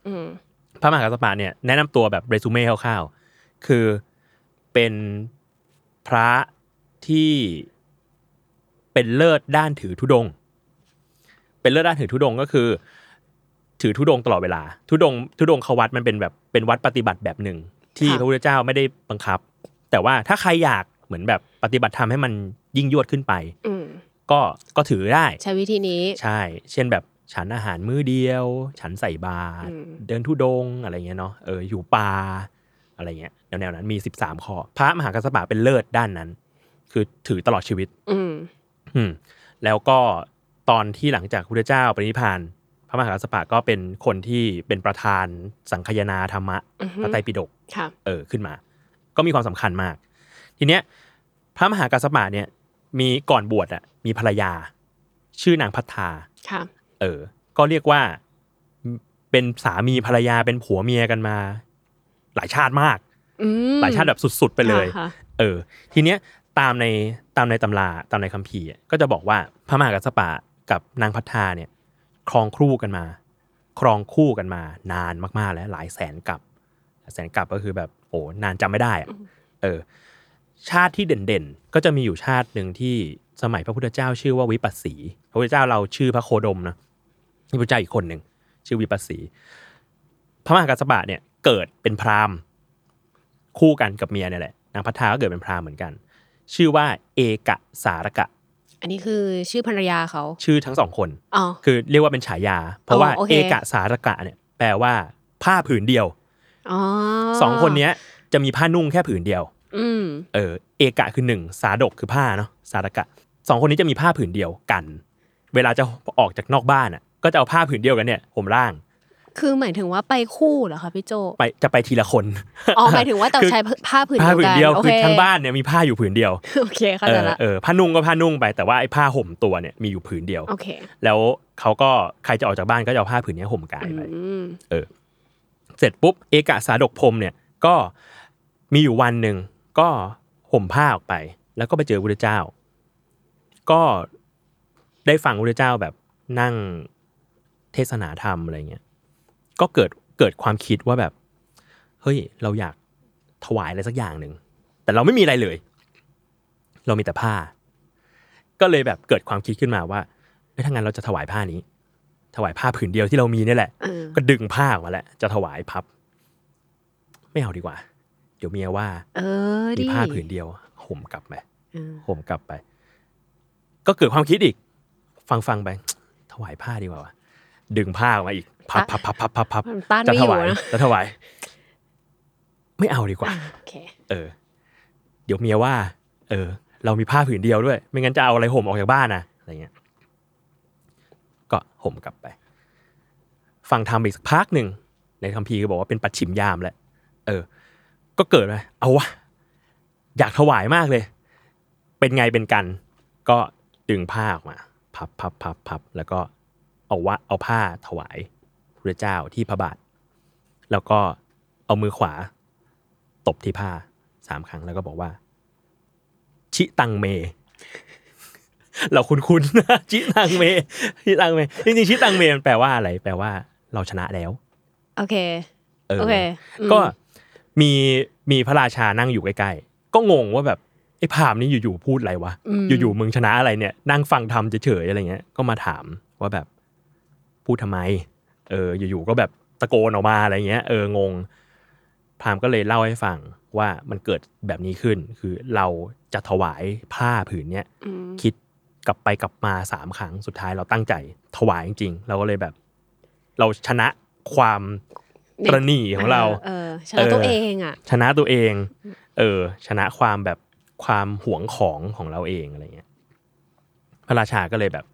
พระมหากัสสปะเนี่ยแนะนำตัวแบบเรซูเม่คร่าวๆคือเป็นพระที่เป็นเลิศด้านถือธุดงค์เป็นเลิศด้านถือธุดงค์ก็คือถือธุดงค์ตลอดเวลาธุดงค์เขาวัดมันเป็นแบบเป็นวัดปฏิบัติแบบหนึ่งที่พระพุทธเจ้าไม่ได้บังคับแต่ว่าถ้าใครอยากเหมือนแบบปฏิบัติธรรมให้มันยิ่งยวดขึ้นไปก็ถือได้ใช้วิธีนี้ใช่เช่นแบบฉันอาหารมื้อเดียวฉันใส่บาตรเดินธุดงค์อะไรเงี้ยเนาะอยู่ป่าอะไรเงี้ยแนวนั้นมี13ข้อพระมหากัสสปะเป็นเลิศด้านนั้นคือถือตลอดชีวิตแล้วก็ตอนที่หลังจากพระพุทธเจ้าปรินิพพานพระมหากัสสปะก็เป็นคนที่เป็นประธานสังคายนาธรรมะพระไตรปิฎกขึ้นมาก็มีความสำคัญมากทีเนี้ยพระมหากัสสปะเนี่ยมีก่อนบวชอ่ะมีภรรยาชื่อนางภัททาก็เรียกว่าเป็นสามีภรรยาเป็นผัวเมียกันมาหลายชาติมากหลายชาติแบบสุดๆไปเลยทีเนี้ยตามในตำราตามในคัมภีร์ก็จะบอกว่าพระมหากัสสปะกับนางภัททาเนี่ยครองคู่กันมานานมากๆแล้วหลายแสนกับก็คือแบบโอ้นานจำไม่ได้ชาติที่เด่นๆก็จะมีอยู่ชาตินึงที่สมัยพระพุทธเจ้าชื่อว่าวิปัสสีพระพุทธเจ้าเราชื่อพระโคดมนะพระพุทธเจ้าอีกคนนึงชื่อวิปัสสีพระมหากัสสปะเนี่ยเกิดเป็นพราหมณ์คู่กันกับเมียเนี่ยแหละนางภัททาก็เกิดเป็นพราหมณ์เหมือนกันชื่อว่าเอกสารกะอันนี้คือชื่อภรรยาเขาชื่อทั้ง2คนคือเรียกว่าเป็นฉายาเพราะว่าเอกสารกะเนี่ยแปลว่าผ้าผืนเดียวสองคนนี้จะมีผ้านุ่งแค่ผืนเดียวเอกะคือ1สาดกคือผ้าเนาะสารกะ2คนนี้จะมีผ้าผืนเดียวกัน เวลาจะออกจากนอกบ้านอ่ะก็จะเอาผ้าผืนเดียวกันเนี่ยห่มร่างคือหมายถึงว่าไปคู่เหรอคะพี่โจไปจะไปทีละคนอ๋อหมายถึงว่าต้องใช้ผ้าผืนเดียวกันผ้าผืนเดียวคือทั้งบ้านเนี่ยมีผ้าอยู่ผืนเดียวโอเคเข้าใจละผ้านุ่งก็ผ้านุ่งไปแต่ว่าไอ้ผ้าห่มตัวเนี่ยมีอยู่ผืนเดียวโอเคแล้วเค้าก็ใครจะออกจากบ้านก็จะเอาผ้าผืนนี้ห่มกายไปเสร็จปุ๊บเอกะสาดกพรหมเนี่ยก็มีอยู่วันนึงก็ห่มผ้าออกไปแล้วก็ไปเจอพระพุทธเจ้าก็ได้ฟังพระพุทธเจ้าแบบนั่งเทศนาธรรมอะไรเงี้ยก็เกิดความคิดว่าแบบเฮ้ยเราอยากถวายอะไรสักอย่างนึงแต่เราไม่มีอะไรเลยเรามีแต่ผ้าก็เลยแบบเกิดความคิดขึ้นมาว่าถ้างั้นเราจะถวายผ้านี้ถวายผ้าผืนเดียวที่เรามีนี่แหละก็ดึงผ้าออกมาแล้วจะถวายพับไม่เอาดีกว่าเดี๋ยวเมียว่ามีผ้าผืนเดียวห่มกลับไปห่มกลับไปก็เกิดความคิดอีกฟังไปถวายผ้าดีกว่าดึงผ้าออกมาอีกพับจะถวายไม่เอาดีกว่าเดี๋ยวเมียว่าเรามีผ้าผืนเดียวด้วยไม่งั้นจะเอาอะไรห่มออกจากบ้านนะอะไรเงี้ยก็ห่มกลับไปฟังธรรมอีกสักพักหนึ่งในคัมภีร์ก็บอกว่าเป็นปัจฉิมยามแหละก็เกิดมาเอาวะอยากถวายมากเลยเป็นไงเป็นกันก็ดึงผ้าออกมาพับแล้วก็เอาผ้าถวายพระเจ้าที่พระบาทแล้วก็เอามือขวาตบที่ผ้า3ครั้งแล้วก็บอกว่าชิตังเมเราคุ้นๆชิตังเมจริงๆชิตังเมมันแปลว่าอะไรแปลว่าเราชนะแล้วโอเคโอเคก็มีพระราชานั่งอยู่ใกล้ๆก็งงว่าแบบไอ้พราหมณ์นี่อยู่ๆพูดอะไรวะอยู่ๆมึงชนะอะไรเนี่ยนั่งฟังธรรมเฉยๆอะไรเงี้ยก็มาถามว่าแบบพูดทำไมอยู่ๆก็แบบตะโกนออกมาอะไรเงี้ยงงพราหมณ์ก็เลยเล่าให้ฟังว่ามันเกิดแบบนี้ขึ้นคือเราจะถวายผ้าผืนเนี้ยคิดกลับไปกลับมา3ครั้งสุดท้ายเราตั้งใจถวายจริงๆเราก็เลยแบบเราชนะความตระหนี่ของเราชนะตัวเองอ่ะชนะตัวเองชนะความแบบความหวงของเราเองอะไรเงี้ยพระราชาก็เลยแบบ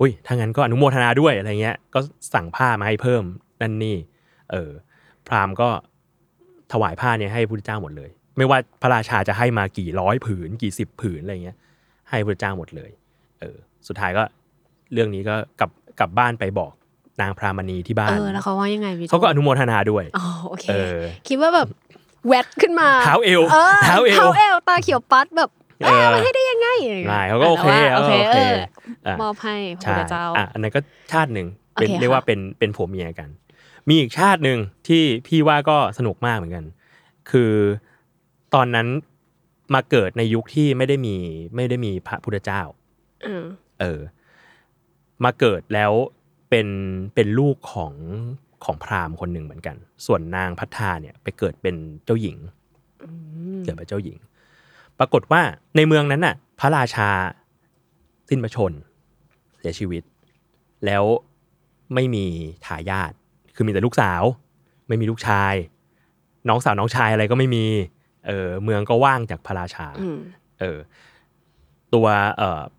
อุ้ยถ้างั้นก็อนุโมทนาด้วยอะไรเงี้ยก็สั่งผ้ามาให้เพิ่มนั่นนี่พราหมณ์ก็ถวายผ้าเนี่ยให้พระพุทธเจ้าหมดเลยไม่ว่าพระราชาจะให้มากี่ร้อยผืนกี่สิบผืนอะไรเงี้ยให้พระพุทธเจ้าหมดเลยสุดท้ายก็เรื่องนี้ก็กลับบ้านไปบอกนางพรามณีที่บ้านแล้วเขาว่ายังไงพี่เขาก็อนุโมทนาด้วยอ๋อโอเคคิดว่าแบบแวดขึ้นมาเท้าเอวตาเขียวปัดแบบมาให้ได้ยังไงเขาก็โอเคมอบให้พระพุทธเจ้าอันนั้นก็ชาติหนึ่งเป็นเรียกว่าเป็นผัวเมียกันมีอีกชาติหนึ่งที่พี่ว่าก็สนุกมากเหมือนกันคือตอนนั้นมาเกิดในยุคที่ไม่ได้มีพระพุทธเจ้ามาเกิดแล้วเป็นลูกของพราหมณ์คนหนึ่งเหมือนกันส่วนนางพัทธาเนี่ยไปเกิดเป็นเจ้าหญิงปรากฏว่าในเมืองนั้นน่ะพระราชาสิ้นพระชนม์เสียชีวิตแล้วไม่มีทายาทคือมีแต่ลูกสาวไม่มีลูกชายน้องสาวน้องชายอะไรก็ไม่มีเมืองก็ว่างจากพระราชาตัว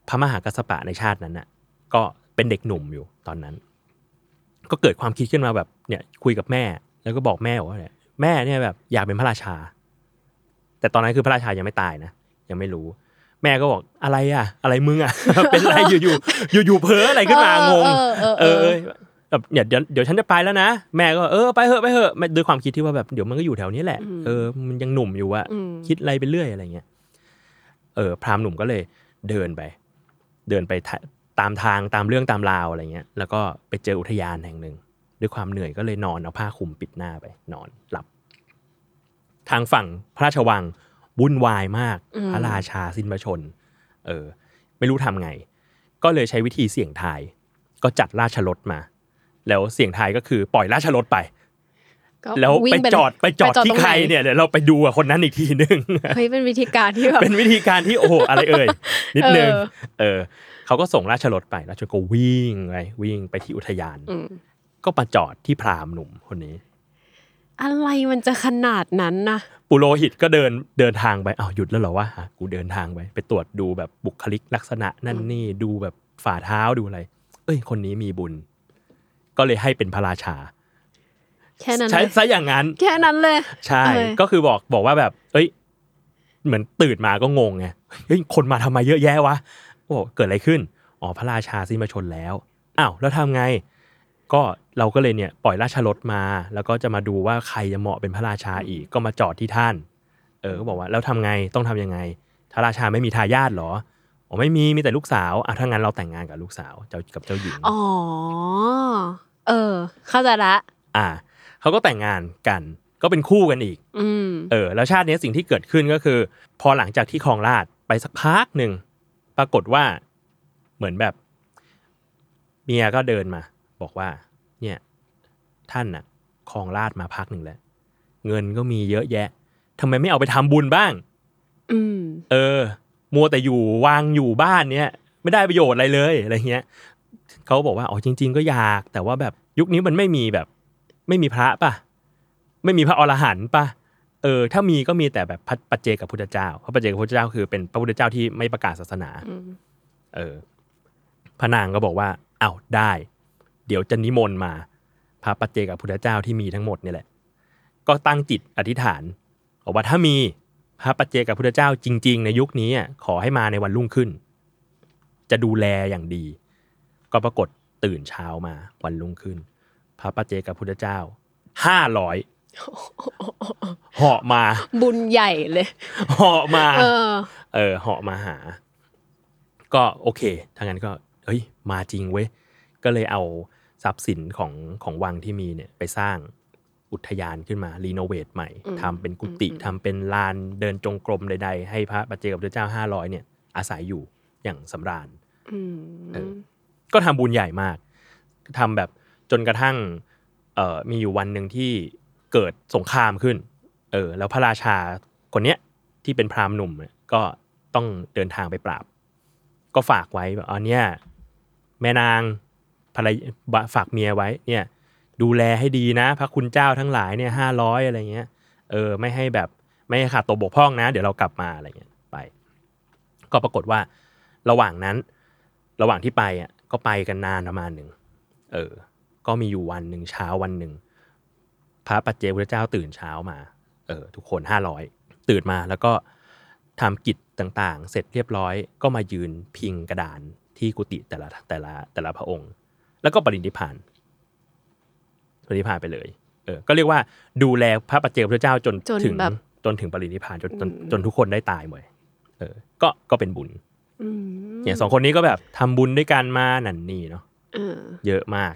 พระมหากัสสปะในชาตินั้นน่ะก็เป็นเด็กหนุ่มอยู่ตอนนั้นก็เกิดความคิดขึ้นมาแบบเนี่ยคุยกับแม่แล้วก็บอกแม่ว่าเนี่ยแม่เนี่ยแบบอยากเป็นพระราชาแต่ตอนนั้นคือพระราชายังไม่ตายนะยังไม่รู้แม่ก็บอกอะไรมึงอ่ะ เป็นอะไรอยู่ๆเพ้ออะไรขึ้นมางงแบบเดี๋ยวฉันจะไปแล้วนะแม่ก็ไปเถอะด้วยความคิดที่ว่าแบบเดี๋ยวมันก็อยู่แถวนี้แหละมันยังหนุ่มอยู่อ่ะคิดอะไรไปเรื่อยอะไรเงี้ยพราหมณ์หนุ่มก็เลยเดินไปตามทางตามเรื่องตามราวอะไรเงี้ยแล้วก็ไปเจออุทยานแห่งหนึ่งด้วยความเหนื่อยก็เลยนอนเอาผ้าคลุมปิดหน้าไปนอนหลับทางฝั่งพระราชวังวุ่นวายมากพระราชาสิ้นพระชนม์ไม่รู้ทำไงก็เลยใช้วิธีเสี่ยงทายก็จัดราชรถมาแล้วเสี่ยงทายก็คือปล่อยราชรถไปแล้วไปจอดที่ใครเนี่ยเดี๋ยวเราไปดูคนนั้นอีกทีนึงเฮ้ยเป็นวิธีการที่แบบเป็นวิธีการที่โอ้โหอะไรเอ่ยนิดนึงเขาก็ส่งราชรถไปราชรถก็วิ่งไปที่อุทยานก็มาจอดที่พราหมณ์หนุ่มคนนี้อะไรมันจะขนาดนั้นนะปุโรหิตก็เดินทางไปอ้าวหยุดแล้วเหรอวะกูเดินทางไปตรวจดูแบบบุคลิกลักษณะนั่นนี่ดูแบบ ฝ่าเท้าดูอะไรเอ้ยคนนี้มีบุญก็เลยให้เป็นพระราชาแค่นั้นใช้ซะอย่างนั้นแค่นั้นเลยใช่ก็คือบอกว่าแบบเอ้ยเหมือนตื่นมาก็งงไงเฮ้ยคนมาทำไมเยอะแยะวะโอ้เกิดอะไรขึ้นอ๋อพระราชาสิ้นพระชนม์แล้วอ้าวแล้วทำไงก็เราก็เลยเนี่ยปล่อยราชรถมาแล้วก็จะมาดูว่าใครจะเหมาะเป็นพระราชาอีกก็มาจอดที่ท่านก็บอกว่าแล้วทำไงต้องทำยังไงพระราชาไม่มีทายาทหรออ๋อไม่มีมีแต่ลูกสาวอ่ะถ้างั้นเราแต่งงานกับลูกสาวเจ้ากับเจ้าหญิงอ๋อเข้าใจละเขาก็แต่งงานกันก็เป็นคู่กันอีกแล้วชาตินี้สิ่งที่เกิดขึ้นก็คือพอหลังจากที่ครองราชย์ไปสักพักหนึ่งปรากฏว่าเหมือนแบบเมียก็เดินมาบอกว่าเนี่ยท่านน่ะครองราชย์มาพักหนึ่งแล้วเงินก็มีเยอะแยะทำไมไม่เอาไปทำบุญบ้างมัวแต่อยู่วางอยู่บ้านเนี่ยไม่ได้ประโยชน์อะไรเลยอะไรเงี้ยเขาบอกว่าอ๋อจริงๆก็อยากแต่ว่าแบบยุคนี้มันไม่มีแบบไม่มีพระป่ะไม่มีพระอรหันต์ป่ะถ้ามีก็มีแต่แบบปัจเจกกับพุทธเจ้าเพราะปัจเจกกับพุทธเจ้าคือเป็นพระพุทธเจ้าที่ไม่ประกาศศาสนาพระนางก็บอกว่าอ้าวได้เดี๋ยวจะนิมนต์มาพระปัจเจกกับพุทธเจ้าที่มีทั้งหมดนี่แหละก็ตั้งจิตอธิษฐานบอกว่าถ้ามีพระปัจเจกกับพุทธเจ้าจริงๆในยุคนี้ขอให้มาในวันรุ่งขึ้นจะดูแลอย่างดีก็ปรากฏตื่นเช้ามาวันรุ่งขึ้นพระปัจเจกพุทธเจ้า500เหาะมาบุญใหญ่เลยเหาะมาเหาะมาหาก็โอเคทางนั้นก็เฮ้ยมาจริงเว้ยก็เลยเอาทรัพย์สินของวังที่มีเนี่ยไปสร้างอุทยานขึ้นมารีโนเวทใหม่ทำเป็นกุฏิทำเป็นลานเดินจงกรมใดๆให้พระปัจเจกพุทธเจ้า500เนี่ยอาศัยอยู่อย่างสำราญก็ทำบุญใหญ่มากทำแบบจนกระทั่งมีอยู่วันหนึ่งที่เกิดสงครามขึ้นแล้วพระราชาคนเนี้ยที่เป็นพราหมณ์หนุ่มก็ต้องเดินทางไปปราบก็ฝากไว้แบบเนี่ยแม่นางภรรยาฝากเมียไว้เนี่ยดูแลให้ดีนะพระคุณเจ้าทั้งหลายเนี่ย500อะไรเงี้ยไม่ให้แบบไม่ให้ขาดตกบกพร่องนะเดี๋ยวเรากลับมาอะไรเงี้ยไปก็ปรากฏว่าระหว่างที่ไปก็ไปกันนานประมาณนึงก็มีอยู่วันหนึ่งเช้าวันหนึ่งพระปัจเจกพุทธเจ้าตื่นเช้ามาทุกคน500ตื่นมาแล้วก็ทำกิจต่างๆเสร็จเรียบร้อยก็มายืนพิงกระดานที่กุฏิแต่ละพระองค์แล้วก็ปรินิพพานไปเลยก็เรียกว่าดูแลพระปัจเจกพุทธเจ้าจนถึงปรินิพพานจนทุกคนได้ตายหมดก็เป็นบุญอย่างสองคนนี้ก็แบบทำบุญด้วยกันมานั่นนี่เนาะเยอะมาก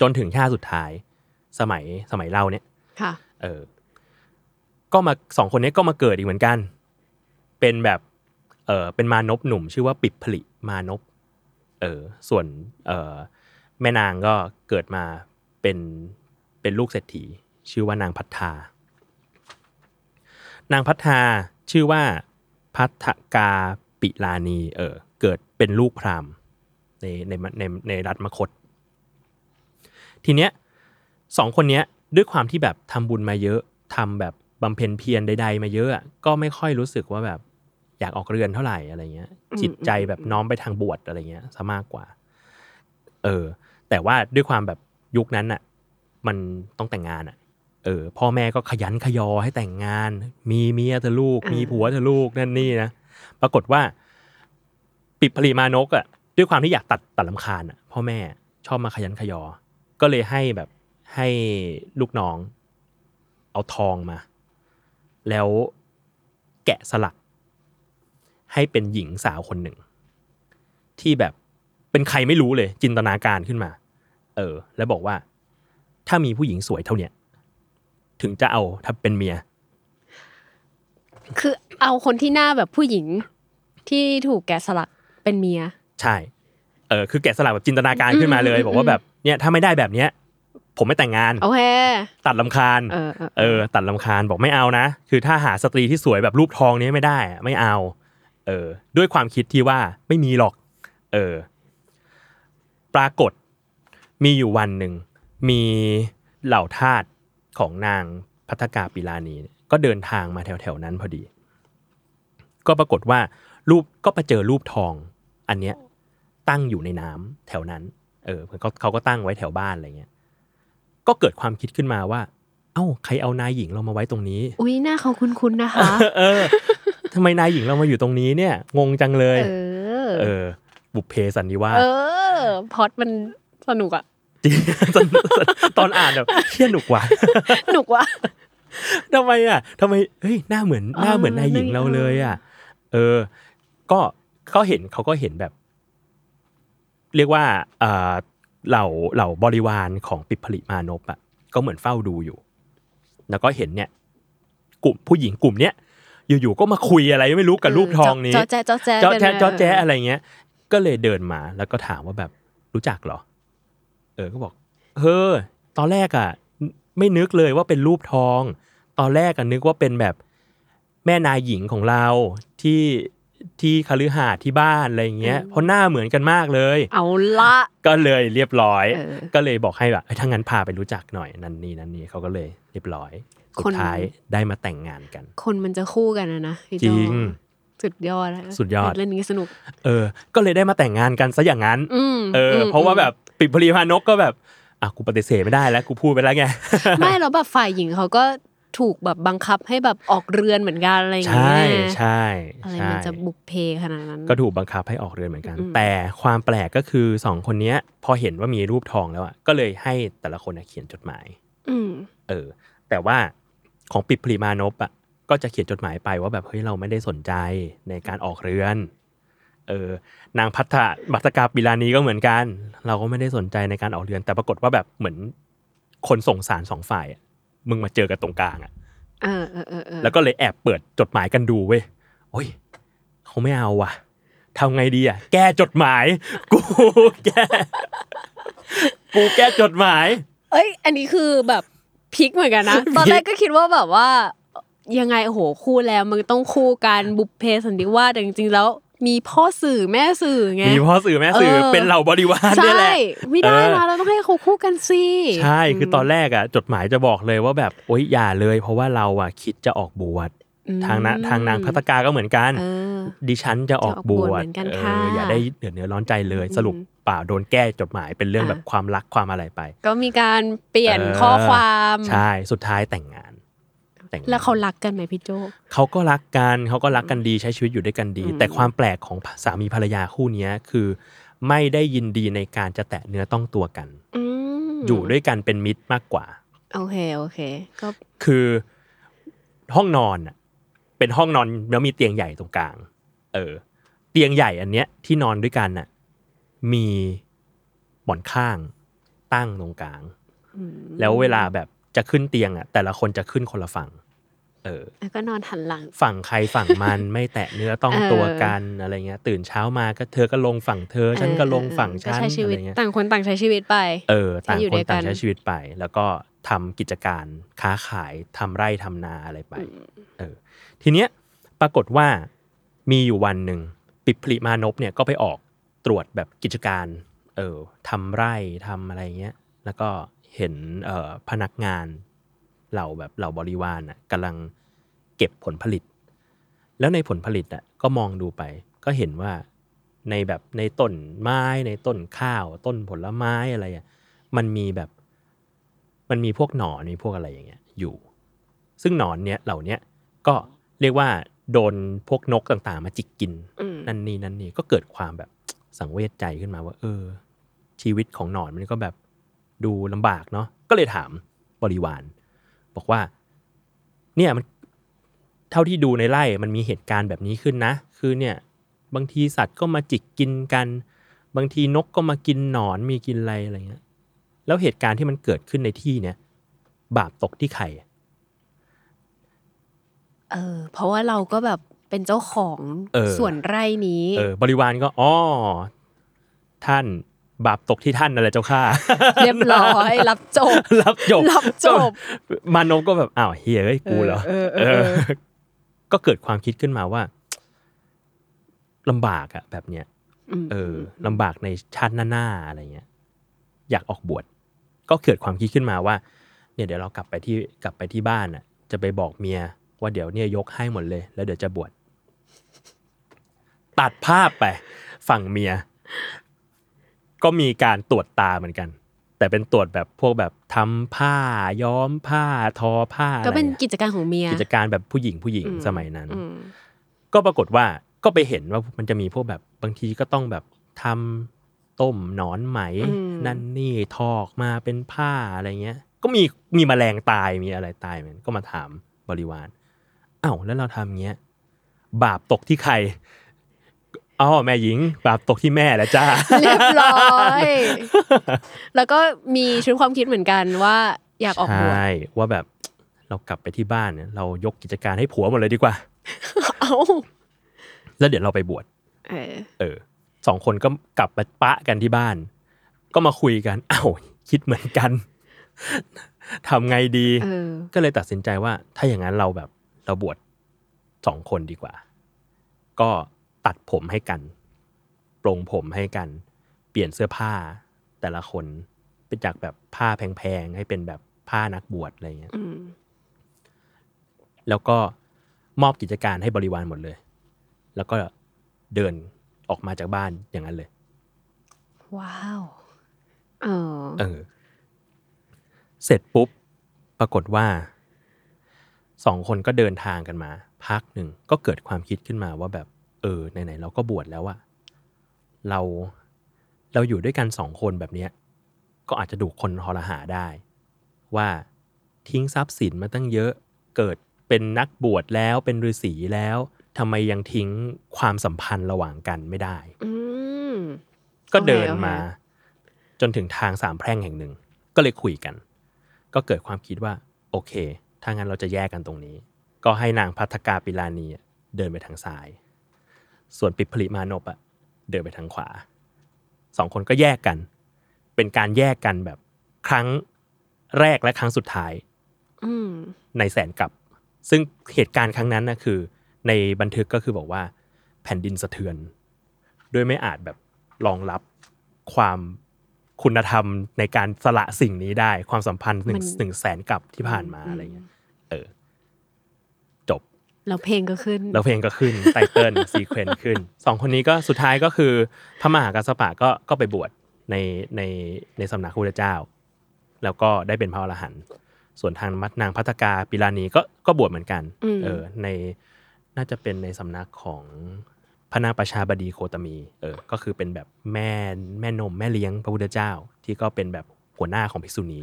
จนถึงชาติสุดท้ายสมัยเราเนี่ยก็มาสองคนนี้ก็มาเกิดอีกเหมือนกันเป็นแบบเป็นมานพหนุ่มชื่อว่าปิปผลิมานพส่วนแม่นางก็เกิดมาเป็นลูกเศรษฐีชื่อว่านางพัทธานางพัทธาชื่อว่าพัทธกาปิลานีเกิดเป็นลูกพราหมณ์ในรัฐมคธทีเนี้ยสองคนเนี้ยด้วยความที่แบบทำบุญมาเยอะทำแบบบำเพ็ญเพียรใดๆมาเยอะก็ไม่ค่อยรู้สึกว่าแบบอยากออกเรือนเท่าไหร่อะไรเงี้ยจิตใจแบบน้อมไปทางบวชอะไรเงี้ยซะมากกว่าแต่ว่าด้วยความแบบยุคนั้นน่ะมันต้องแต่งงานพ่อแม่ก็ขยันขยอให้แต่งงานมีเมียเธอลูกมีผัวเธอลูกนั่นนี่นะปรากฏว่าปิปผลิมานพด้วยความที่อยากตัดรำคาญพ่อแม่ชอบมาขยันขยอก็เลยให้แบบให้ลูกน้องเอาทองมาแล้วแกะสลักให้เป็นหญิงสาวคนหนึ่งที่แบบเป็นใครไม่รู้เลยจินตนาการขึ้นมาแล้วบอกว่าถ้ามีผู้หญิงสวยเท่าเนี้ยถึงจะเอาถ้าเป็นเมียคือเอาคนที่หน้าแบบผู้หญิงที่ถูกแกะสลักเป็นเมียใช่คือแกะสลักแบบจินตนาการขึ้นมาเลยบอกว่าแบบเนี่ยถ้าไม่ได้แบบเนี้ยผมไม่แต่งงานโอเคตัดรำคาญตัดรำคาญบอกไม่เอานะคือถ้าหาสตรีที่สวยแบบรูปทองนี้ไม่ได้ไม่เอาด้วยความคิดที่ว่าไม่มีหรอกปรากฏมีอยู่วันหนึ่งมีเหล่าทาสของนางภัททกาปิลานีก็เดินทางมาแถวๆนั้นพอดีก็ปรากฏว่ารูปก็ไปเจอรูปทองอันเนี้ย ตั้งอยู่ในน้ำแถวนั้นเขาก็ตั้งไว้แถวบ้านอะไรเงี้ยก็เกิดความคิดขึ้นมาว่าเอ้าใครเอานายหญิงเรามาไว้ตรงนี้อุ๊ยหน้าเขาคุ้นๆนะคะทำไมนายหญิงเรามาอยู่ตรงนี้เนี่ยงงจังเลยบุพเพสันนิวาสพล็อตมันสนุกอ่ะจริงตอนอ่านแบบเชี่ยหนุกว่ะทำไมเฮ้ยหน้าเหมือนนายหญิงเราเลยอ่ะก็เขาก็เห็นแบบเรียกว่าเหล่าบริวารของปิปผลิมานพอ่ะก็เหมือนเฝ้าดูอยู่แล้วก็เห็นเนี่ยกลุ่มผู้หญิงกลุ่มเนี้ยอยู่ๆก็มาคุยอะไรไม่รู้กับรูปทองนี้จ๊อแจ๊อะไรเงี้ยก็เลยเดินมาแล้วก็ถามว่าแบบรู้จักเหรอก็บอกตอนแรกอ่ะไม่นึกเลยว่าเป็นรูปทองตอนแรกอ่ะนึกว่าเป็นแบบแม่นายหญิงของเราที่คฤหาสน์ที่บ้านอะไรเงี้ยเพราะหน้าเหมือนกันมากเลยเอาละก็เลยเรียบร้อยก็เลยบอกให้แบบถ้างั้นพาไปรู้จักหน่อยนั่นนี่เขาก็เลยเรียบร้อยสุดท้ายได้มาแต่งงานกันคนมันจะคู่กันนะจริงสุดยอดเล่นนี้สนุกก็เลยได้มาแต่งงานกันซะอย่างนั้นเพราะว่าแบบปิดพลีพานกก็แบบกูปฏิเสธไม่ได้แล้วกูพูดไปแล้วไงไม่แล้วแบบฝ่ายหญิงเขาก็ถูกแบบบังคับให้แบบออกเรือนเหมือนกันอะไรอย่างเงี้ยใช่อะไรมันจะบุกเพขนาดนั้นก็ถูกบังคับให้ออกเรือนเหมือนกันแต่ความแปลกก็คือ2คนเนี้ยพอเห็นว่ามีรูปทองแล้วอ่ะก็เลยให้แต่ละคนเขียนจดหมายแต่ว่าของปิดพลีมานพอ่ะก็จะเขียนจดหมายไปว่าแบบเฮ้ยเราไม่ได้สนใจในการออกเรือนนางพัทกาปิลานีก็เหมือนกันเราก็ไม่ได้สนใจในการออกเรือนแต่ปรากฏว่าแบบเหมือนคนส่งสาร2ฝ่ายมึงมาเจอกันตรงกลางอ่ะแล้วก็เลยแอบเปิดจดหมายกันดูเว้ยโอ๊ยเขาไม่เอาว่ะทำไงดีอ่ะแก้จดหมายกูแก้จดหมายเอ้ยอันนี้คือแบบพลิกเหมือนกันนะตอนแรกก็คิดว่าแบบว่ายังไงโหคู่แล้วมึงต้องคู่กันบุพเพสันนิวาสแต่จริงๆแล้วมีพ่อสื่อแม่สื่อไงมีพ่อสื่อแม่สื่อเป็นเหล่าบริวารนี่แหละใช่ไม่ได้นะเราต้องให้เขาคู่กันสิใช่คือตอนแรกอ่ะจดหมายจะบอกเลยว่าแบบโอ๊ยอย่าเลยเพราะว่าเราอ่ะคิดจะออกบวชทางนางภัตตกาก็เหมือนกันดิฉันจะออกบวชอย่าได้เดือดเนื้อร้อนใจเลยสรุปป่าวโดนแก้จดหมายเป็นเรื่องแบบความรักความอะไรไปก็มีการเปลี่ยนข้อความใช่สุดท้ายแต่งงานแล้วเขารักกันไหมพี่โจเขาก็รักกันดีใช้ชีวิตอยู่ด้วยกันดีแต่ความแปลกของสามีภรรยาคู่นี้คือไม่ได้ยินดีในการจะแตะเนื้อต้องตัวกันอยู่ด้วยกันเป็นมิตรมากกว่าโอเคก็คือห้องนอนอ่ะเป็นห้องนอนแล้วมีเตียงใหญ่ตรงกลางเตียงใหญ่อันเนี้ยที่นอนด้วยกันน่ะมีหมอนข้างตั้งตรงกลางแล้วเวลาแบบจะขึ้นเตียงอ่ะแต่ละคนจะขึ้นคนละฝั่งแล้วก็นอนหันหลังฝั่งใครฝั่งมัน ไม่แตะเนื้อต้องตัวกันอะไรเงี้ยตื่นเช้ามาก็เธอก็ลงฝั่งเธอฉันก็ลงฝั่งฉันอะไรเงี้ยต่างคนต่างใช้ชีวิตไปต่างคนต่างใช้ชีวิตไปแล้วก็ทำกิจการค้าขายทำไร่ทำนาอะไรไปทีเนี้ยปรากฏว่ามีอยู่วันหนึ่งปิปผลิมานพเนี่ยก็ไปออกตรวจแบบกิจการทำไร่ทำอะไรเงี้ยแล้วก็เห็นพนักงานเหล่าบริวารน่ะกำลังเก็บผลผลิตแล้วในผลผลิตอ่ะก็มองดูไปก็เห็นว่าในต้นไม้ในต้นข้าวต้นผลไม้อะไรอ่ะมันมีพวกหนอนมีพวกอะไรอย่างเงี้ยอยู่ซึ่งหนอนเนี้ยเหล่านี้ก็เรียกว่าโดนพวกนกต่างๆมาจิกกินนั่นนี่ก็เกิดความแบบสังเวชใจขึ้นมาว่าชีวิตของหนอนมันก็แบบดูลำบากเนาะก็เลยถามบริวารบอกว่าเนี่ยมันเท่าที่ดูในไร่มันมีเหตุการณ์แบบนี้ขึ้นนะคือเนี่ยบางทีสัตว์ก็มาจิกกินกันบางทีนกก็มากินหนอนมีกินอะไรเงี้ยแล้วเหตุการณ์ที่มันเกิดขึ้นในที่เนี่ยบาปตกที่ใครเพราะว่าเราก็แบบเป็นเจ้าของส่วนไร่นี้บริวารก็อ๋อท่านบาปตกที่ท่านนั่นแหละเจ้าข้าเรียบร้อยรับจบมานพก็แบบอ้าวเฮียเอ้ยกูเหรอก็เกิดความคิดขึ้นมาว่าลำบากอะแบบเนี้ยลำบากในชาติหน้าๆอะไรเงี้ยอยากออกบวชก็เกิดความคิดขึ้นมาว่าเนี่ยเดี๋ยวเรากลับไปที่บ้านอะจะไปบอกเมียว่าเดี๋ยวเนี่ยยกให้หมดเลยแล้วเดี๋ยวจะบวชตัดภาพไปฝั่งเมีย ก็มีการตรวจตาเหมือนกันแต่เป็นตรวจแบบพวกแบบทำผ้าย้อมผ้าทอผ้าก็เป็นกิจการของเมียกิจการแบบผู้หญิงสมัยนั้นก็ปรากฏว่าก็ไปเห็นว่ามันจะมีพวกแบบบางทีก็ต้องแบบทำต้มหนอนไหมนั่นนี่ทอออกมาเป็นผ้าอะไรเงี้ยก็มีแมลงตายมีอะไรตายเหมือนก็มาถามบริวารอ้าวแล้วเราทำเงี้ยบาปตกที่ใครอ๋อแม่หญิงบาปตกที่แม่แล้วจ้าเรียบร้อยแล้วก็มีชุดความคิดเหมือนกันว่าอยากออกบวชใช่ว่าแบบเรากลับไปที่บ้านเนี่ยเรายกกิจการให้ผัวหมดเลยดีกว่าเอ้าแล้วเดี๋ยวเราไปบวชเออสองคนก็กลับไปปะกันที่บ้านก็มาคุยกันอ้าวคิดเหมือนกันทำไงดีก็เลยตัดสินใจว่าถ้าอย่างนั้นเราแบบเราบวชสองคนดีกว่าก็ตัดผมให้กันปลงผมให้กันเปลี่ยนเสื้อผ้าแต่ละคนเป็นจากแบบผ้าแพงๆให้เป็นแบบผ้านักบวชอะไรเงี้ยแล้วก็มอบกิจการให้บริวารหมดเลยแล้วก็เดินออกมาจากบ้านอย่างนั้นเลยว้าวเออเสร็จปุ๊บปรากฏว่าสองคนก็เดินทางกันมาพักหนึ่งก็เกิดความคิดขึ้นมาว่าแบบไหนๆเราก็บวชแล้วอะเราอยู่ด้วยกันสองคนแบบเนี้ยก็อาจจะดูคนทรหาได้ว่าทิ้งทรัพย์สินมาตั้งเยอะเกิดเป็นนักบวชแล้วเป็นฤาษีแล้วทำไมยังทิ้งความสัมพันธ์ระหว่างกันไม่ได้ก็เดินมาจนถึงทางสามแพร่งแห่งหนึ่งก็เลยคุยกันก็เกิดความคิดว่าโอเคถ้างั้นเราจะแยกกันตรงนี้ก็ให้นางภัทกาปิลานีเดินไปทางซ้ายส่วนปิปผลิมานพอ่ะเดินไปทางขวาสองคนก็แยกกันเป็นการแยกกันแบบครั้งแรกและครั้งสุดท้ายในแสนกับซึ่งเหตุการณ์ครั้งนั้นนะคือในบันทึกก็คือบอกว่าแผ่นดินสะเทือนด้วยไม่อาจแบบรองรับความคุณธรรมในการสละสิ่งนี้ได้ความสัมพันธ์หนึ่งแสนกับที่ผ่านมาอะไรเงี้ยจบแล้วเพลงก็ขึ้นไตเติลซีเควนซ์ขึ้นสองคนนี้ก็สุดท้ายก็คือพระมหากัสสปะก็ไปบวชในสำนักพระพุทธเจ้าแล้วก็ได้เป็นพระอรหันต์ส่วนทางนางภัทกาปิลานีก็บวชเหมือนกันในน่าจะเป็นในสำนักของพระนาประชาบดีโคตมีก็คือเป็นแบบแม่เลี้ยงพระพุทธเจ้าที่ก็เป็นแบบหัวหน้าของภิกษุณี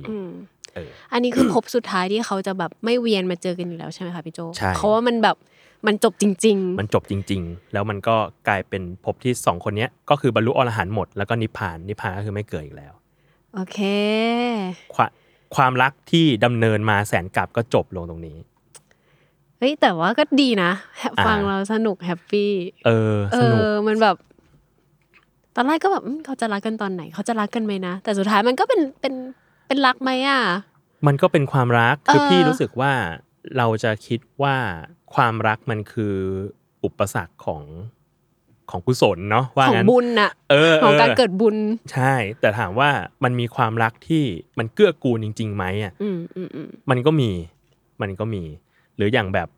อันนี้คือ พบสุดท้ายที่เขาจะแบบไม่เวียนมาเจอกันอยู่แล้วใช่ไหมคะพี่โจเพราะว่ามันแบบมันจบจริงแล้วมันก็กลายเป็นพบที่สองคนนี้ก็คือบรรลุอรหันต์หมดแล้วก็นิพพานก็คือไม่เกิดอีกแล้วโอเคความรักที่ดำเนินมาแสนกลับก็จบลงตรงนี้เฮ้ยแต่ว่าก็ดีนะฟังเราสนุกแฮปปี้สนุกมันแบบตอนแรกก็แบบเขาจะรักกันตอนไหนเขาจะรักกันไหมนะแต่สุดท้ายมันก็เป็นรักไหมอ่ะมันก็เป็นความรักคือพี่รู้สึกว่าเราจะคิดว่าความรักมันคืออุปสรรคของกุศลเนาะว่างั้นของบุญน่ะของการเกิดบุญใช่แต่ถามว่ามันมีความรักที่มันเกื้อกูลจริงๆไหมอ่ะมันก็มีหรืออย่างแบบ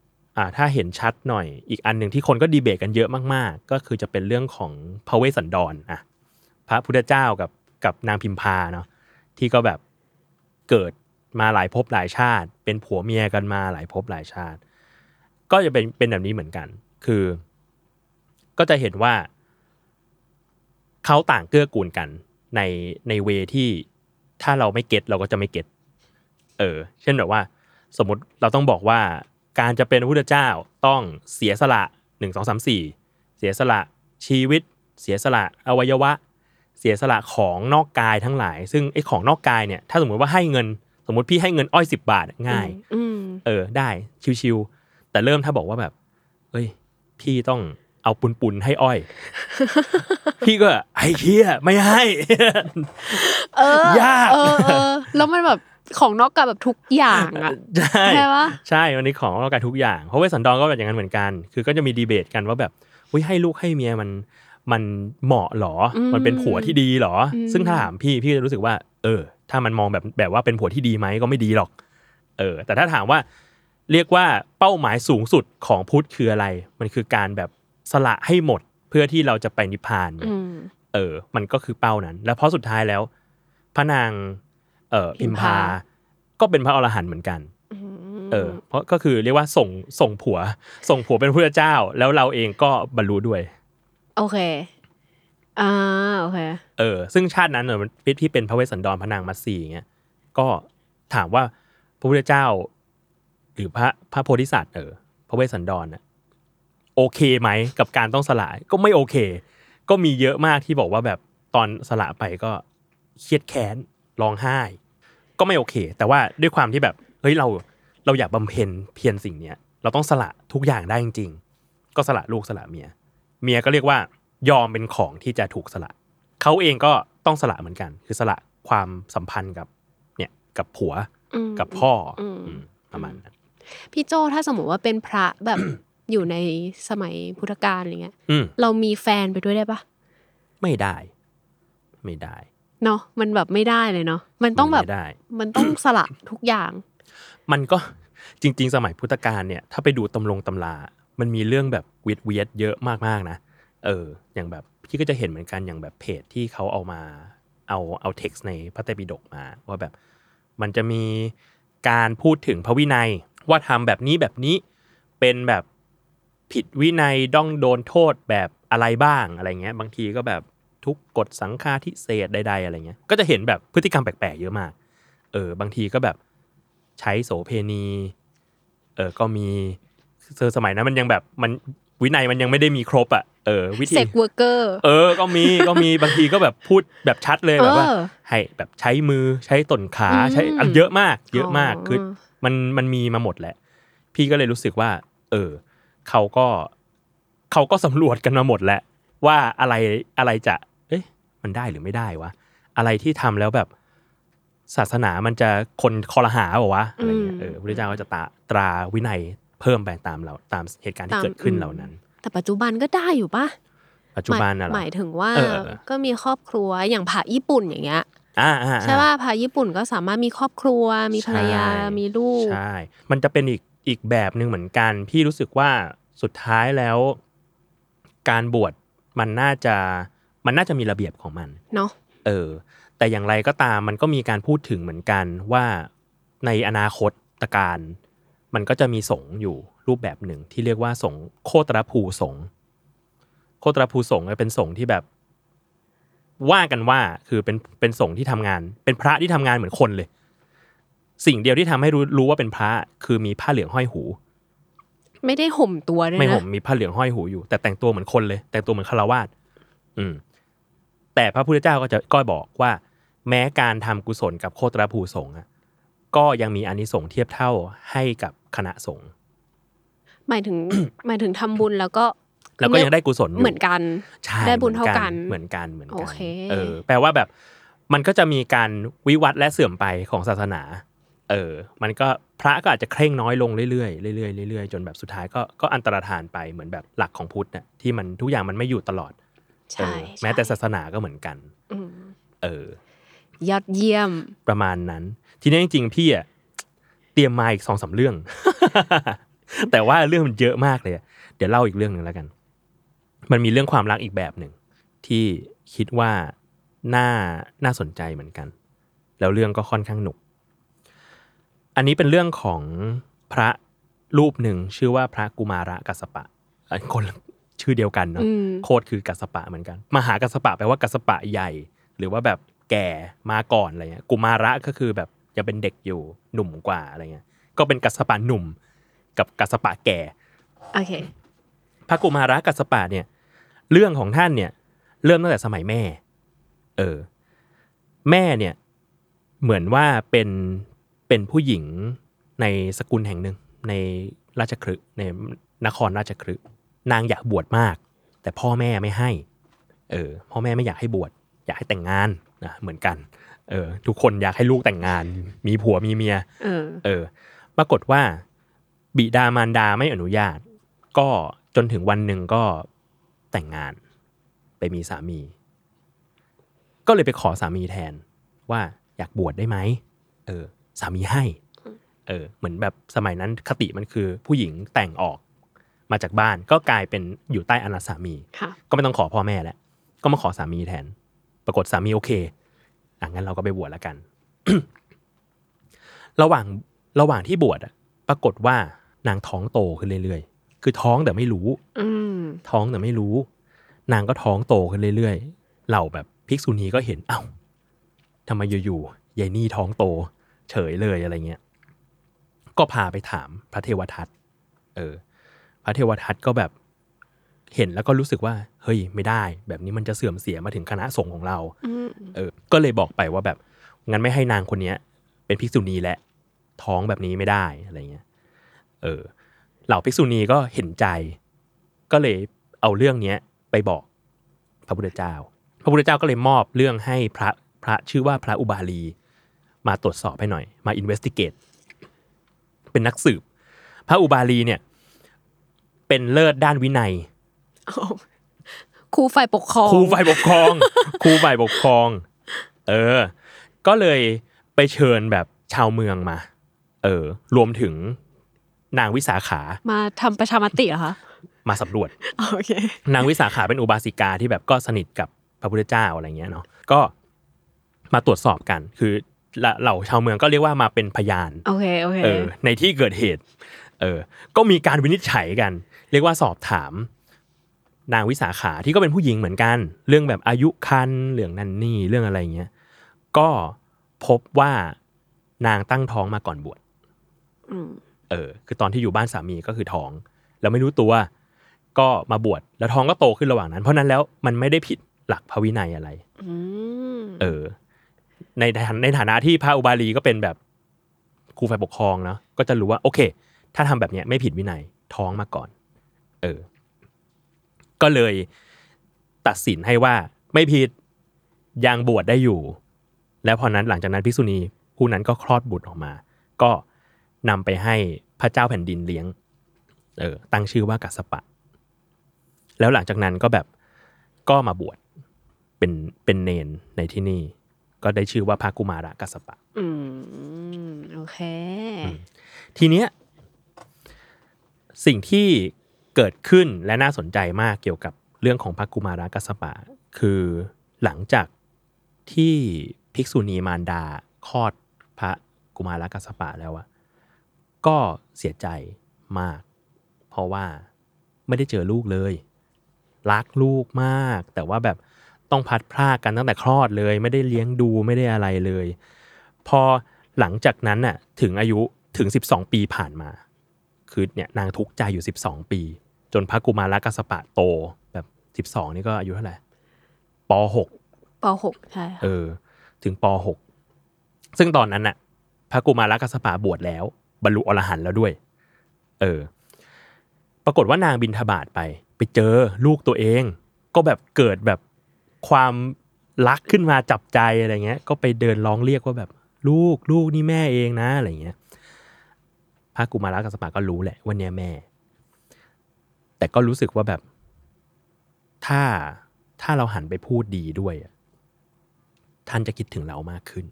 ถ้าเห็นชัดหน่อยอีกอันหนึ่งที่คนก็ดีเบตกันเยอะมากๆก็คือจะเป็นเรื่องของพระเวสสันดรอ่ะพระพุทธเจ้ากับนางพิมพาเนาะที่ก็แบบเกิดมาหลายภพหลายชาติเป็นผัวเมียกันมาหลายภพหลายชาติก็จะเป็นแบบนี้เหมือนกันคือก็จะเห็นว่าเขาต่างเกื้อกูลกันในเวที่ถ้าเราไม่เก็ตเราก็จะไม่เก็ตเช่นแบบว่าสมมติเราต้องบอกว่าการจะเป็นพระพุทธเจ้าต้องเสียสละ1 2 3 4เสียสละชีวิตเสียสละอวัยวะเสียสละของนอกกายทั้งหลายซึ่งไอ้ของนอกกายเนี่ยถ้าสมมติว่าให้เงินสมมติพี่ให้เงินอ้อย10 บาทง่ายได้ชิวๆแต่เริ่มถ้าบอกว่าแบบเอ้ยพี่ต้องเอาปุนให้อ้อย พี่ก็ไอ้เหี้ยไม่ให้ยากแล้วมันแบบของนอกกายแบบทุกอย่างอ่ะใช่ป่ะใช่วันนี้ของนอกกายทุกอย่างเพราะว่าสันดอนก็แบบอย่างนั้นเหมือนกันคือก็จะมีดีเบตกันว่าแบบอุ๊ยให้ลูกให้เมียมันเหมาะหรอมันเป็นผัวที่ดีหรอซึ่งถ้าถามพี่จะรู้สึกว่าถ้ามันมองแบบว่าเป็นผัวที่ดีมั้ยก็ไม่ดีหรอกแต่ถ้าถามว่าเรียกว่าเป้าหมายสูงสุดของพุทธคืออะไรมันคือการแบบสละให้หมดเพื่อที่เราจะไปนิพพาน มันก็คือเป้านั้นแล้วเพราะสุดท้ายแล้วพระนางพิมพาก็เป็นพระอรหันต์เหมือนกันเพราะก็คือเรียกว่าส่งผัวเป็นพระเจ้าแล้วเราเองก็บรรลุด้วยโอเคโอเคซึ่งชาตินั้นที่เป็นพระเวสสันดรพระนางมัตสีอย่างเงี้ยก็ถามว่าพระพุทธเจ้าหรือพระโพธิสัตว์พระเวสสันดรน่ะโอเคไหมกับการต้องสละก็ไม่โอเคก็มีเยอะมากที่บอกว่าแบบตอนสละไปก็เครียดแค้นร้องไห้ก็ไม่โอเคแต่ว่าด้วยความที่แบบเฮ้ยเราอยากบำเพ็ญเพียรสิ่งเนี้ยเราต้องสละทุกอย่างได้จริงๆก็สละลูกสละเมียก็เรียกว่ายอมเป็นของที่จะถูกสละเขาเองก็ต้องสละเหมือนกันคือสละความสัมพันธ์กับเนี่ยกับผัวกับพ่อประมาณนั้นพี่โจถ้าสมมติว่าเป็นพระแบบ อยู่ในสมัยพุทธกาลอะไรเงี้ยเรามีแฟนไปด้วยได้ปะไม่ได้เนาะมันแบบไม่ได้เลยเนาะมันต้องแบบมันต้องสละ ทุกอย่างมันก็จริงๆสมัยพุทธกาลเนี่ยถ้าไปดูตำรามันมีเรื่องแบบเวียดๆเยอะมากๆนะอย่างแบบพี่ก็จะเห็นเหมือนกันอย่างแบบเพจที่เขาเอามาเอาเท็กซ์ในพระไตรปิฎกมาว่าแบบมันจะมีการพูดถึงพระวินัยว่าทำแบบนี้เป็นแบบผิดวินัยต้องโดนโทษแบบอะไรบ้างอะไรเงี้ยบางทีก็แบบทุกกฎสังฆาทิเศษใดๆอะไรเงี้ยก็จะเห็นแบบพฤติกรรมแปลกๆเยอะมากบางทีก็แบบใช้โสเพณีก็มีสมัยนั้นมันยังแบบมันวินัยมันยังไม่ได้มีครบอ่ะวิธีเซ็กเวิร์กเกอร์ก็มีบางทีก็แบบพูดแบบชัดเลยแบบว่าให้แบบใช้มือใช้ต้นขาใช้อันเยอะมากคือมันมีมาหมดแหละพี่ก็เลยรู้สึกว่าเขาก็สำรวจกันมาหมดแหละว่าอะไรจะมันได้หรือไม่ได้วะอะไรที่ทำแล้วแบบศาสนามันจะคนคอรหาป่าววะอะไรเงี้ยพระพุทธเจ้าก็จะตราวินัยเพิ่มไปตามเราตามเหตุการณ์ที่เกิดขึ้นเหล่านั้นแต่ปัจจุบันก็ได้อยู่ป่ะปัจจุบันน่ะหมายถึงว่าก็มีครอบครัวอย่างพระญี่ปุ่นอย่างเงี้ยใช่ว่าพระญี่ปุ่นก็สามารถมีครอบครัวมีภรรยามีลูกใช่มันจะเป็นอีกแบบนึงเหมือนกันพี่รู้สึกว่าสุดท้ายแล้วการบวชมันน่าจะมีระเบียบของมันเนาะแต่อย่างไรก็ตามมันก็มีการพูดถึงเหมือนกันว่าในอนาคตการมันก็จะมีสงฆ์อยู่รูปแบบหนึ่งที่เรียกว่าสงฆ์โคตรภูสงฆ์โคตรภูสงฆ์เป็นสงฆ์ที่แบบว่ากันว่าคือเป็นสงฆ์ที่ทำงานเป็นพระที่ทำงานเหมือนคนเลยสิ่งเดียวที่ทำให้รู้ว่าเป็นพระคือมีผ้าเหลืองห้อยหูไม่ได้ห่มตัวด้วยนะไม่ห่มมีผ้าเหลืองห้อยหูอยู่แต่แต่งตัวเหมือนคนเลยแต่งตัวเหมือนฆราวาสแต่พระพุทธเจ้าก็บอกว่าแม้การทำกุศลกับโคตรภูสงฆ์ก็ยังมีอานิสงส์เทียบเท่าให้กับคณะสงฆ์หมายถึงทำบุญแล้วก็ยังได้กุศลเหมือนกันได้บุญเท่ากันเหมือนกันโอเคแปลว่าแบบมันก็จะมีการวิวัฒน์และเสื่อมไปของศาสนามันก็พระก็อาจจะเคร่งน้อยลงเรื่อยๆจนแบบสุดท้ายก็อันตรธานไปเหมือนแบบหลักของพุทธน่ะที่มันทุกอย่างมันไม่อยู่ตลอดใช่แม้แต่ศาสนาก็เหมือนกันยอดเยี่ยมประมาณนั้นทีนี้จริงๆพี่อ่ะเตรียมมาอีก 2-3 เรื่อง แต่ว่าเรื่องมันเยอะมากเลยเดี๋ยวเล่าอีกเรื่องนึงแล้วกันมันมีเรื่องความรักอีกแบบนึงที่คิดว่าน่าสนใจเหมือนกันแล้วเรื่องก็ค่อนข้างหนุกอันนี้เป็นเรื่องของพระรูปหนึ่งชื่อว่าพระกุมาระกัสสปะคนชื่อเดียวกันเนาะโคตรคือกัสสปะเหมือนกันมหากัสสปะแปลว่ากัสสปะใหญ่หรือว่าแบบแก่มาก่อนอะไรเงี้ยกุมาระก็คือแบบยังเป็นเด็กอยู่หนุ่มกว่าอะไรเงี้ยก็เป็นกัสสปะหนุ่มกับกัสสปะแก่โอเคพระกุมาระกัสสปะเนี่ยเรื่องของท่านเนี่ยเริ่มตั้งแต่สมัยแม่แม่เนี่ยเหมือนว่าเป็นผู้หญิงในสกุลแห่งหนึ่งในราชคฤห์ในนครราชคฤห์นางอยากบวชมากแต่พ่อแม่ไม่ให้พ่อแม่ไม่อยากให้บวชอยากให้แต่งงานนะเหมือนกันทุกคนอยากให้ลูกแต่งงานมีผัวมีเมียปรากฏว่าบิดามารดาไม่อนุญาตก็จนถึงวันหนึ่งก็แต่งงานไปมีสามีก็เลยไปขอสามีแทนว่าอยากบวชได้ไหมสามีให้เหมือนแบบสมัยนั้นคติมันคือผู้หญิงแต่งออกมาจากบ้านก็กลายเป็นอยู่ใต้อานาสามีก็ไม่ต้องขอพ่อแม่แล้ว ก็มาขอสามีแทนปรากฏสามีโอเคอ่ะงั้นเราก็ไปบวชแล้วกัน ระหว่างที่บวชอ่ะปรากฏว่านางท้องโตขึ้นเรื่อยๆคือท้องแต่ไม่รู้ท้องแต่ไม่รู้นางก็ท้องโตขึ้นเรื่อยๆเหล่าแบบภิกษุณีก็เห็นเอ้าทำไมอยู่ๆยายนี่ท้องโตเฉยเลยอะไรเงี้ยก็พาไปถามพระเทวทัตพระเทวทัตก็แบบเห็นแล้วก็รู้สึกว่าเฮ้ยไม่ได้แบบนี้มันจะเสื่อมเสียมาถึงคณะสงฆ์ของเราก็เลยบอกไปว่าแบบงั้นไม่ให้นางคนนี้เป็นภิกษุณีและท้องแบบนี้ไม่ได้อะไรเงี้ยเหล่าภิกษุณีก็เห็นใจก็เลยเอาเรื่องนี้ไปบอกพระพุทธเจ้าพระพุทธเจ้าก็เลยมอบเรื่องให้พระชื่อว่าพระอุบาลีมาตรวจสอบให้หน่อยมา investigate เป็นนักสืบพระอุบาลีเนี่ยเป็นเลิศด้านวินัยครูฝ่ายปกครองครูฝ่ายปกครองก็เลยไปเชิญแบบชาวเมืองมารวมถึงนางวิสาขามาทำประชามติเหรอคะมาสำรวจโอเคนางวิสาขาเป็นอุบาสิกาที่แบบก็สนิทกับพระพุทธเจ้าอะไรเงี้ยเนาะก็มาตรวจสอบกันคือเหล่าชาวเมืองก็เรียกว่ามาเป็นพยานโอเคในที่เกิดเหตุก็มีการวินิจฉัยกันเรียกว่าสอบถามนางวิสาขาที่ก็เป็นผู้หญิงเหมือนกันเรื่องแบบอายุครรภ์เรื่องนั่นนี่เรื่องอะไรเงี้ยก็พบว่านางตั้งท้องมาก่อนบวชคือตอนที่อยู่บ้านสามีก็คือท้องแล้วไม่รู้ตัวก็มาบวชแล้วท้องก็โตขึ้นระหว่างนั้นเพราะนั้นแล้วมันไม่ได้ผิดหลักพระวินัยอะไรในฐานะที่พระอุบาลีก็เป็นแบบครูฝ่ายปกครองเนาะก็จะรู้ว่าโอเคถ้าทำแบบเนี้ยไม่ผิดวินัยท้องมาก่อนก็เลยตัดสินให้ว่าไม่ผิดยังบวชได้อยู่แล้วพอนั้นหลังจากนั้นภิกษุณีผู้นั้นก็คลอดบุตรออกมาก็นำไปให้พระเจ้าแผ่นดินเลี้ยงตั้งชื่อว่ากัสสปะแล้วหลังจากนั้นก็แบบก็มาบวชเป็นเณรในที่นี่ก็ได้ชื่อว่าพระกุมาระกัสสปะโอเคทีเนี้ยสิ่งที่เกิดขึ้นและน่าสนใจมากเกี่ยวกับเรื่องของพระกุมาระกัสสปะคือหลังจากที่ภิกษุณีมารดาคลอดพระกุมาระกัสสปะแล้วอะก็เสียใจมากเพราะว่าไม่ได้เจอลูกเลยรักลูกมากแต่ว่าแบบต้องพัดพรากกันตั้งแต่คลอดเลยไม่ได้เลี้ยงดูไม่ได้อะไรเลยพอหลังจากนั้นน่ะถึงอายุถึง12ปีผ่านมาคือเนี่ยนางทุกข์ใจอยู่12ปีจนพระกุมาระกัสสปะโตแบบ12นี่ก็อายุเท่าไหร่ป.6 ใช่ค่ะถึงป.6 ซึ่งตอนนั้นน่ะพระกุมาระกัสสปะบวชแล้วบรรลุอรหันต์แล้วด้วยปรากฏว่านางบิณฑบาตไปเจอลูกตัวเองก็แบบเกิดแบบความรักขึ้นมาจับใจอะไรเงี้ยก็ไปเดินร้องเรียกว่าแบบลูกนี่แม่เองนะอะไรเงี้ยพระกุมาระกัสสปะก็รู้แหละว่าเนี่ยแม่แต่ก็รู้สึกว่าแบบถ้าเราหันไปพูดดีด้วยท่านจะคิดถึงเรามากขึ้น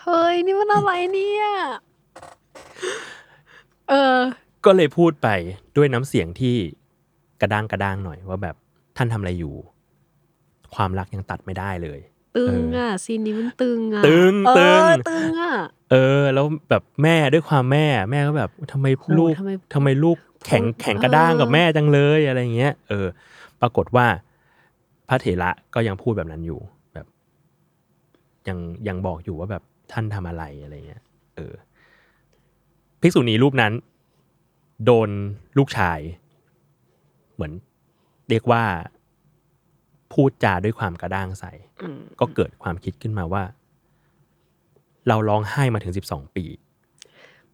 เฮ้ยนี่มันอะไรเนี่ยก็เลยพูดไปด้วยน้ำเสียงที่กระด้างกระด้างหน่อยว่าแบบท่านทำอะไรอยู่ความรักยังตัดไม่ได้เลยตึงอ่ะซีนนี้มันตึงอ่ะตึงอ่ะแล้วแบบแม่ด้วยความแม่ก็แบบทำไมลูกแข็งกระด้างกับแม่จังเลยอะไรเงี้ยปรากฏว่าพระเถระก็ยังพูดแบบนั้นอยู่แบบยังบอกอยู่ว่าแบบท่านทำอะไรอะไรเงี้ยภิกษุณีรูปนั้นโดนลูกชายเหมือนเรียกว่าพูดจาด้วยความกระด้างใสก็เกิดความคิดขึ้นมาว่าเราร้องไห้มาถึง12ปี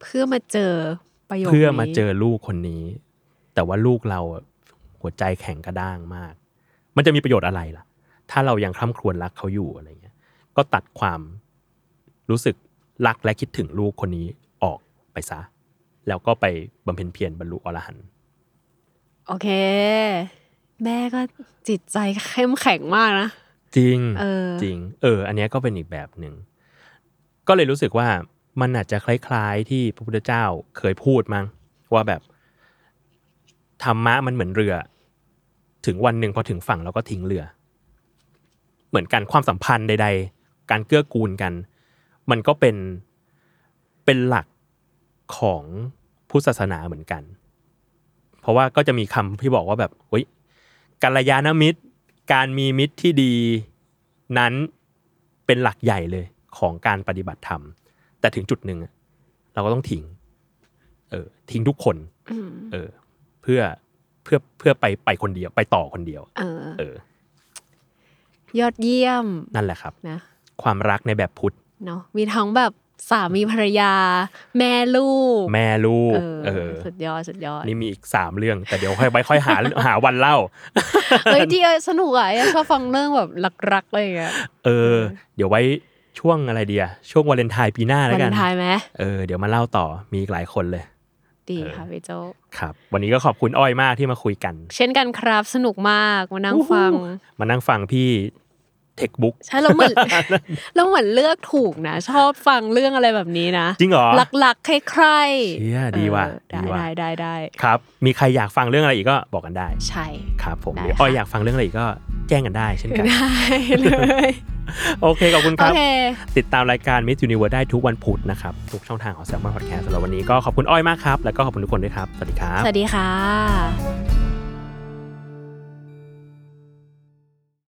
เพื่อมาเจอลูกคนนี้แต่ว่าลูกเราหัวใจแข็งกระด้างมากมันจะมีประโยชน์อะไรล่ะถ้าเรายังคร่ำครวญรักเขาอยู่อะไรเงี้ยก็ตัดความรู้สึกรักและคิดถึงลูกคนนี้ออกไปซะแล้วก็ไปบำเพ็ญเพียรบรรลุอรหันต์โอเคแม่ก็จิตใจเข้มแข็งมากนะจริงจริงอันนี้ก็เป็นอีกแบบหนึ่งก็เลยรู้สึกว่ามันอาจจะคล้ายๆที่พระพุทธเจ้าเคยพูดมั้งว่าแบบธรรมะมันเหมือนเรือถึงวันหนึ่งพอถึงฝั่งเราก็ทิ้งเรือ เหมือนกันความสัมพันธ์ใดๆการเกื้อกูลกันมันก็เป็นหลักของพุทธศาสนาเหมือนกันเพราะว่าก็จะมีคำที่บอกว่าแบบเฮ้ยกัลยาณมิตรการมีมิตรที่ดีนั้นเป็นหลักใหญ่เลยของการปฏิบัติธรรมแต่ถึงจุดหนึ่งเราก็ต้องทิ้งทุกคนเพื่อไปคนเดียวไปต่อคนเดียวยอดเยี่ยมนั่นแหละครับนะความรักในแบบพุทธเนาะมีทั้งแบบสามีภรรยาแม่ลูกสุดยอดนี่มีอีก3เรื่องแต่เดี๋ยวค่อยหาวันเล่าเฮ้ยดีสนุกอ่ะชอบฟังเรื่องแบบรักๆอะไรอย่างเงี้ยเดี๋ยวไว้ช่วงอะไรดีอ่ะช่วงวาเลนไทน์ปีหน้าแล้วกันวาเลนไทน์มั้ยเดี๋ยวมาเล่าต่อมีอีกหลายคนเลยดีค่ะพี่โจครับวันนี้ก็ขอบคุณอ้อยมากที่มาคุยกันเช่นกันครับสนุกมากมานั่งฟังพี่เทคบุ๊กใช่เราเหมือนเลือกถูกนะชอบฟังเรื่องอะไรแบบนี้นะจริงเหรอหลักๆใครๆดีว่ะได้ครับมีใครอยากฟังเรื่องอะไรอีกก็บอกกันได้ใช่ครับผมหรืออ้อยอยากฟังเรื่องอะไรอีกก็แจ้งกันได้เช่นกันได้เลยโอเคขอบคุณครับติดตามรายการ Myth Universe ได้ทุกวันพุธนะครับทุกช่องทางของ Salmon Podcast สำหรับวันนี้ก็ขอบคุณอ้อยมากครับแล้วก็ขอบคุณทุกคนด้วยครับสวัสดีครับ